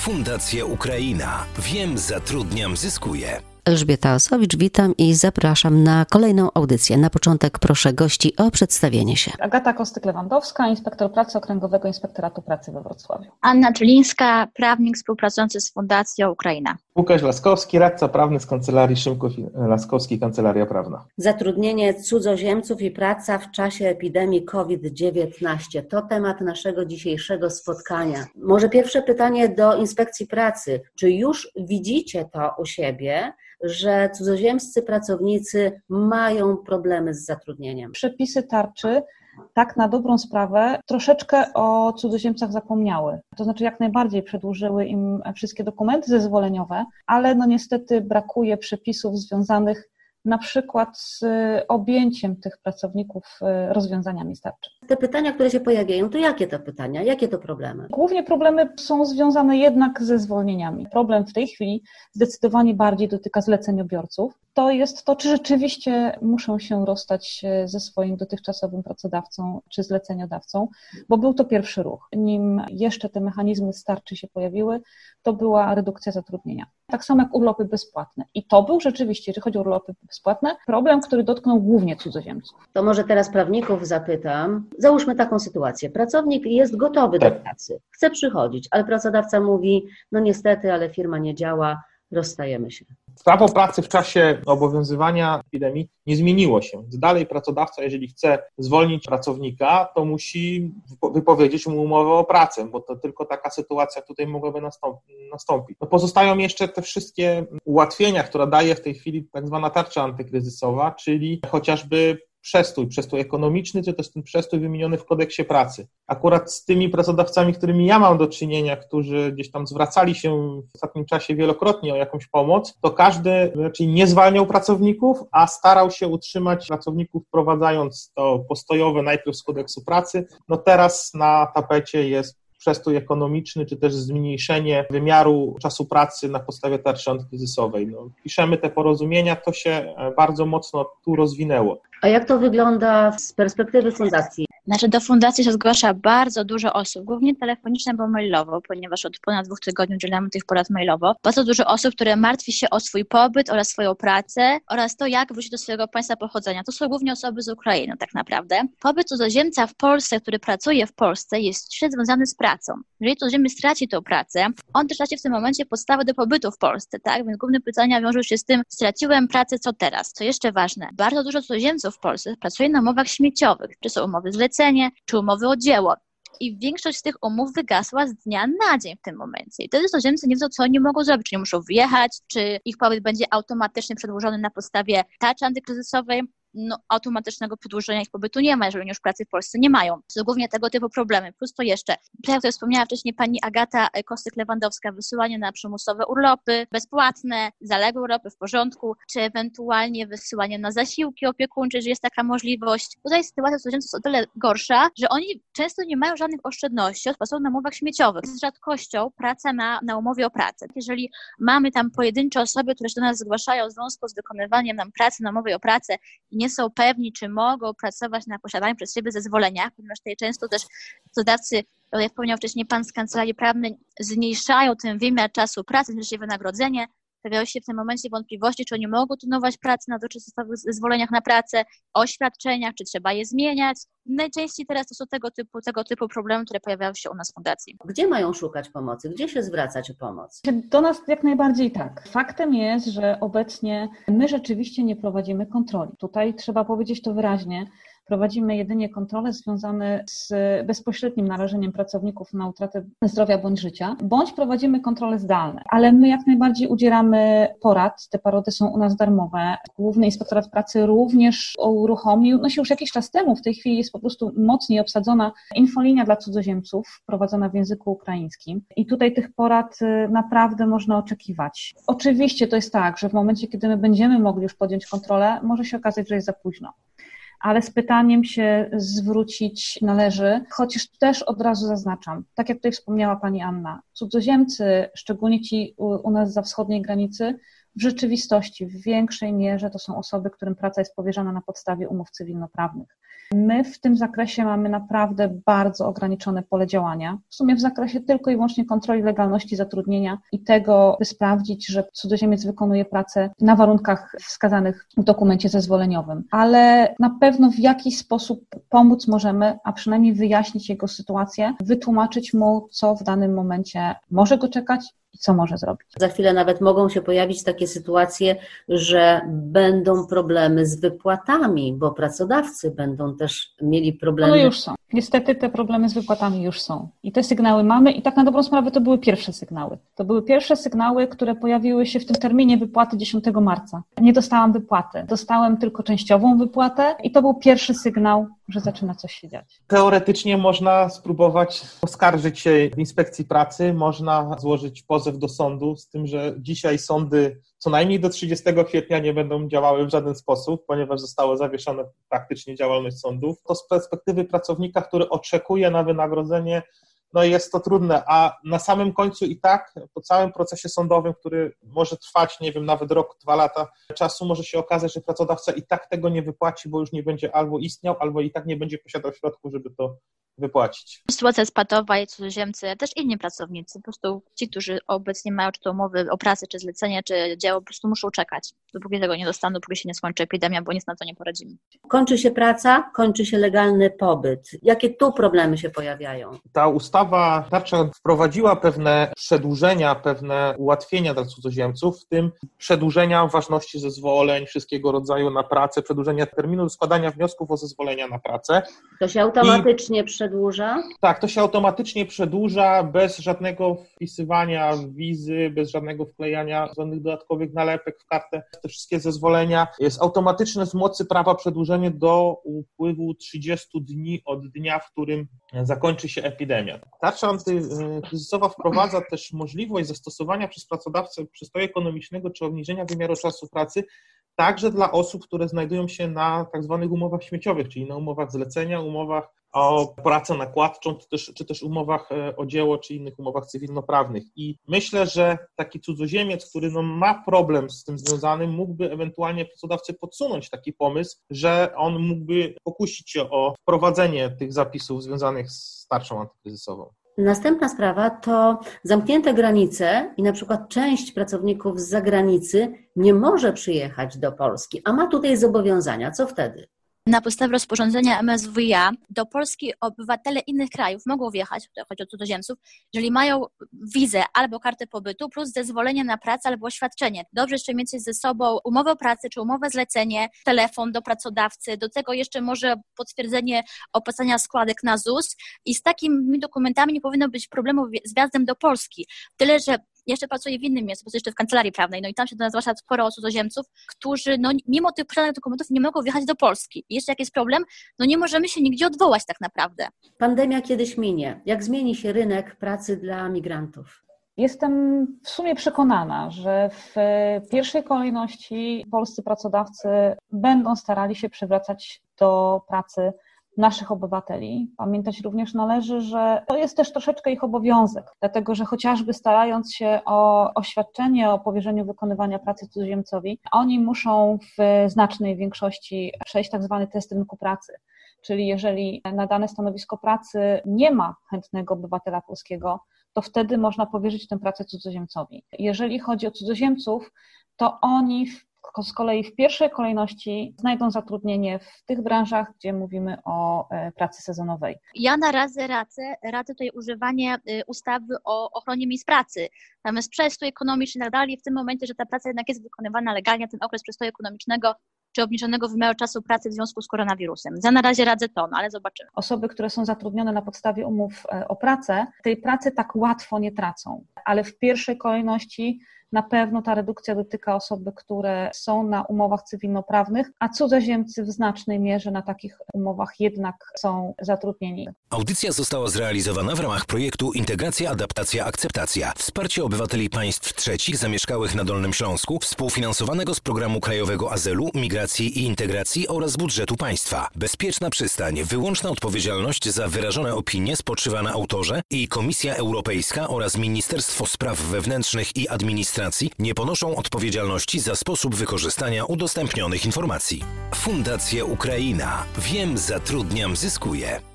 Fundacja Ukraina. Wiem, zatrudniam, zyskuję. Elżbieta Osowicz, witam i zapraszam na kolejną audycję. Na początek proszę gości o przedstawienie się. Agata Kostyk-Lewandowska, inspektor pracy Okręgowego Inspektoratu Pracy we Wrocławiu. Anna Czulińska, prawnik współpracujący z Fundacją Ukraina. Łukasz Laskowski, radca prawny z Kancelarii Szymków Laskowski, Kancelaria Prawna. Zatrudnienie cudzoziemców i praca w czasie epidemii COVID-19 to temat naszego dzisiejszego spotkania. Może pierwsze pytanie do Inspekcji Pracy. Czy już widzicie to u siebie, że cudzoziemscy pracownicy mają problemy z zatrudnieniem? Przepisy tarczy tak na dobrą sprawę troszeczkę o cudzoziemcach zapomniały. To znaczy jak najbardziej przedłużyły im wszystkie dokumenty zezwoleniowe, ale niestety brakuje przepisów związanych na przykład z objęciem tych pracowników rozwiązaniami z tarczy. Te pytania, które się pojawiają, to jakie to pytania, jakie to problemy? Głównie problemy są związane jednak ze zwolnieniami. Problem w tej chwili zdecydowanie bardziej dotyka zleceniobiorców. To jest to, czy rzeczywiście muszą się rozstać ze swoim dotychczasowym pracodawcą czy zleceniodawcą, bo był to pierwszy ruch. Nim jeszcze te mechanizmy z tarczy się pojawiły, to była redukcja zatrudnienia. Tak samo jak urlopy bezpłatne. I to był rzeczywiście, jeżeli chodzi o urlopy bezpłatne, problem, który dotknął głównie cudzoziemców. To może teraz prawników zapytam. Załóżmy taką sytuację. Pracownik jest gotowy do pracy, chce przychodzić, ale pracodawca mówi, no niestety, ale firma nie działa, rozstajemy się. Prawo pracy w czasie obowiązywania epidemii nie zmieniło się. Dalej pracodawca, jeżeli chce zwolnić pracownika, to musi wypowiedzieć mu umowę o pracę, bo to tylko taka sytuacja tutaj mogłaby nastąpić. No pozostają jeszcze te wszystkie ułatwienia, które daje w tej chwili tak zwana tarcza antykryzysowa, czyli chociażby przestój ekonomiczny, czy też ten przestój wymieniony w kodeksie pracy. Akurat z tymi pracodawcami, którymi ja mam do czynienia, którzy gdzieś tam zwracali się w ostatnim czasie wielokrotnie o jakąś pomoc, to każdy raczej nie zwalniał pracowników, a starał się utrzymać pracowników, wprowadzając to postojowe najpierw z kodeksu pracy. No teraz na tapecie jest przestój ekonomiczny, czy też zmniejszenie wymiaru czasu pracy na podstawie tarczy antykryzysowej. No, piszemy te porozumienia, to się bardzo mocno tu rozwinęło. A jak to wygląda z perspektywy fundacji? Znaczy do fundacji się zgłasza bardzo dużo osób, głównie telefonicznie, bo mailowo, ponieważ od ponad 2 tygodni udzielamy tych porad mailowo. Bardzo dużo osób, które martwi się o swój pobyt oraz swoją pracę oraz to, jak wrócić do swojego państwa pochodzenia. To są głównie osoby z Ukrainy tak naprawdę. Pobyt cudzoziemca w Polsce, który pracuje w Polsce, jest ściśle związany z pracą. Jeżeli cudzoziemiec straci tę pracę, on też straci w tym momencie podstawę do pobytu w Polsce, tak? Więc główne pytania wiążą się z tym, straciłem pracę, co teraz? Co jeszcze ważne, bardzo dużo cudzoziemców w Polsce pracuje na umowach śmieciowych, czy są umowy zlecenie, czy umowy o dzieło. I większość z tych umów wygasła z dnia na dzień w tym momencie. I wtedy cudzoziemcy nie wiedzą, co oni mogą zrobić, czy nie muszą wyjechać, czy ich pobyt będzie automatycznie przedłużony na podstawie tarczy antykryzysowej. No, automatycznego przedłużenia ich pobytu nie ma, jeżeli już pracy w Polsce nie mają. To głównie tego typu problemy. Plus to jeszcze, tak jak to wspomniała wcześniej pani Agata Kostyk-Lewandowska, wysyłanie na przymusowe urlopy bezpłatne, zaległe urlopy w porządku, czy ewentualnie wysyłanie na zasiłki opiekuńcze, że jest taka możliwość. Tutaj sytuacja cudzoziemców jest o tyle gorsza, że oni często nie mają żadnych oszczędności, odpasują na umowach śmieciowych. Z rzadkością praca na umowie o pracę. Jeżeli mamy tam pojedyncze osoby, które się do nas zgłaszają w związku z wykonywaniem nam pracy na umowie o pracę, nie są pewni, czy mogą pracować na posiadaniu przez siebie zezwolenia, ponieważ tutaj często też cudzoziemcy, jak wspomniał wcześniej pan z Kancelarii Prawnej, zmniejszają ten wymiar czasu pracy, zmniejszają wynagrodzenie. Pojawiają się w tym momencie wątpliwości, czy oni mogą kontynuować pracę na dotychczasowych zezwoleniach na pracę, oświadczeniach, czy trzeba je zmieniać. Najczęściej teraz to są tego typu problemy, które pojawiają się u nas w fundacji. Gdzie mają szukać pomocy? Gdzie się zwracać o pomoc? Do nas jak najbardziej tak. Faktem jest, że obecnie my rzeczywiście nie prowadzimy kontroli. Tutaj trzeba powiedzieć to wyraźnie. Prowadzimy jedynie kontrole związane z bezpośrednim narażeniem pracowników na utratę zdrowia bądź życia, bądź prowadzimy kontrole zdalne, ale my jak najbardziej udzielamy porad, te porady są u nas darmowe. Główny Inspektorat Pracy również uruchomił, się już jakiś czas temu, w tej chwili jest po prostu mocniej obsadzona infolinia dla cudzoziemców prowadzona w języku ukraińskim i tutaj tych porad naprawdę można oczekiwać. Oczywiście to jest tak, że w momencie, kiedy my będziemy mogli już podjąć kontrolę, może się okazać, że jest za późno. Ale z pytaniem się zwrócić należy, chociaż też od razu zaznaczam, tak jak tutaj wspomniała pani Anna, cudzoziemcy, szczególnie ci u nas za wschodniej granicy, w rzeczywistości w większej mierze to są osoby, którym praca jest powierzana na podstawie umów cywilnoprawnych. My w tym zakresie mamy naprawdę bardzo ograniczone pole działania. W sumie w zakresie tylko i wyłącznie kontroli legalności zatrudnienia i tego, by sprawdzić, że cudzoziemiec wykonuje pracę na warunkach wskazanych w dokumencie zezwoleniowym. Ale na pewno w jakiś sposób pomóc możemy, a przynajmniej wyjaśnić jego sytuację, wytłumaczyć mu, co w danym momencie może go czekać i co może zrobić. Za chwilę nawet mogą się pojawić takie sytuacje, że będą problemy z wypłatami, bo pracodawcy będą też mieli problemy. No już są. Niestety te problemy z wypłatami już są. I te sygnały mamy i tak na dobrą sprawę to były pierwsze sygnały. To były pierwsze sygnały, które pojawiły się w tym terminie wypłaty 10 marca. Nie dostałam wypłaty. Dostałem tylko częściową wypłatę i to był pierwszy sygnał, że zaczyna coś się dziać. Teoretycznie można spróbować oskarżyć się w inspekcji pracy, można złożyć pozew do sądu z tym, że dzisiaj sądy co najmniej do 30 kwietnia nie będą działały w żaden sposób, ponieważ została zawieszona praktycznie działalność sądów. To z perspektywy pracownika, który oczekuje na wynagrodzenie, no jest to trudne, a na samym końcu i tak po całym procesie sądowym, który może trwać, nie wiem, nawet rok, 2 lata czasu, może się okazać, że pracodawca i tak tego nie wypłaci, bo już nie będzie albo istniał, albo i tak nie będzie posiadał środków, żeby to wypłacić. Sytuacja jest patowa i cudzoziemcy, też inni pracownicy, po prostu ci, którzy obecnie mają czy to umowy o pracę, czy zlecenie, czy dzieło, po prostu muszą czekać, dopóki tego nie dostaną, dopóki się nie skończy epidemia, bo nic na to nie poradzimy. Kończy się praca, kończy się legalny pobyt. Jakie tu problemy się pojawiają? Ta ustawa tarcza wprowadziła pewne przedłużenia, pewne ułatwienia dla cudzoziemców, w tym przedłużenia ważności zezwoleń, wszystkiego rodzaju na pracę, przedłużenia terminu składania wniosków o zezwolenia na pracę. To się automatycznie przedłuża? Tak, to się automatycznie przedłuża bez żadnego wpisywania wizy, bez żadnego wklejania żadnych dodatkowych nalepek w kartę. Te wszystkie zezwolenia jest automatyczne z mocy prawa przedłużenie do upływu 30 dni od dnia, w którym zakończy się epidemia. Tarcza antykryzysowa wprowadza też możliwość zastosowania przez pracodawcę przystoju ekonomicznego czy obniżenia wymiaru czasu pracy także dla osób, które znajdują się na tak zwanych umowach śmieciowych, czyli na umowach zlecenia, umowach o pracę nakładczą, czy też umowach o dzieło, czy innych umowach cywilnoprawnych. I myślę, że taki cudzoziemiec, który no ma problem z tym związany, mógłby ewentualnie pracodawcy podsunąć taki pomysł, że on mógłby pokusić się o wprowadzenie tych zapisów związanych z tarczą antykryzysową. Następna sprawa to zamknięte granice i na przykład część pracowników z zagranicy nie może przyjechać do Polski, a ma tutaj zobowiązania. Co wtedy? Na podstawie rozporządzenia MSWiA do Polski obywatele innych krajów mogą wjechać, tutaj chodzi o cudzoziemców, jeżeli mają wizę albo kartę pobytu plus zezwolenie na pracę albo oświadczenie. Dobrze jeszcze mieć ze sobą umowę o pracę czy umowę zlecenie, telefon do pracodawcy, do tego jeszcze może potwierdzenie opłacania składek na ZUS i z takimi dokumentami nie powinno być problemu z wjazdem do Polski. Tyle, że jeszcze pracuję w innym miejscu, jeszcze w kancelarii prawnej, no i tam się do nas zwłaszcza sporo cudzoziemców, którzy no, mimo tych posiadanych dokumentów nie mogą wjechać do Polski. I jeszcze jak jest problem, no nie możemy się nigdzie odwołać tak naprawdę. Pandemia kiedyś minie. Jak zmieni się rynek pracy dla migrantów? Jestem w sumie przekonana, że w pierwszej kolejności polscy pracodawcy będą starali się przywracać do pracy naszych obywateli. Pamiętać również należy, że to jest też troszeczkę ich obowiązek, dlatego że chociażby starając się o oświadczenie o powierzeniu wykonywania pracy cudzoziemcowi, oni muszą w znacznej większości przejść tak zwany test rynku pracy. Czyli jeżeli na dane stanowisko pracy nie ma chętnego obywatela polskiego, to wtedy można powierzyć tę pracę cudzoziemcowi. Jeżeli chodzi o cudzoziemców, to oni z kolei w pierwszej kolejności znajdą zatrudnienie w tych branżach, gdzie mówimy o pracy sezonowej. Ja na razie radzę tutaj używanie ustawy o ochronie miejsc pracy. Tam jest przestój ekonomiczny i tak dalej. W tym momencie, że ta praca jednak jest wykonywana legalnie, ten okres przestoju ekonomicznego czy obniżonego wymiaru czasu pracy w związku z koronawirusem. Ja na razie radzę to, no ale zobaczymy. Osoby, które są zatrudnione na podstawie umów o pracę, tej pracy tak łatwo nie tracą, ale w pierwszej kolejności na pewno ta redukcja dotyka osoby, które są na umowach cywilnoprawnych, a cudzoziemcy w znacznej mierze na takich umowach jednak są zatrudnieni. Audycja została zrealizowana w ramach projektu Integracja, Adaptacja, Akceptacja. Wsparcie obywateli państw trzecich zamieszkałych na Dolnym Śląsku, współfinansowanego z Programu Krajowego Azylu, Migracji i Integracji oraz budżetu państwa. Bezpieczna przystań, wyłączna odpowiedzialność za wyrażone opinie spoczywa na autorze i Komisja Europejska oraz Ministerstwo Spraw Wewnętrznych i Administracji administracji nie ponoszą odpowiedzialności za sposób wykorzystania udostępnionych informacji. Fundacja Ukraina. Wiem, zatrudniam, zyskuję.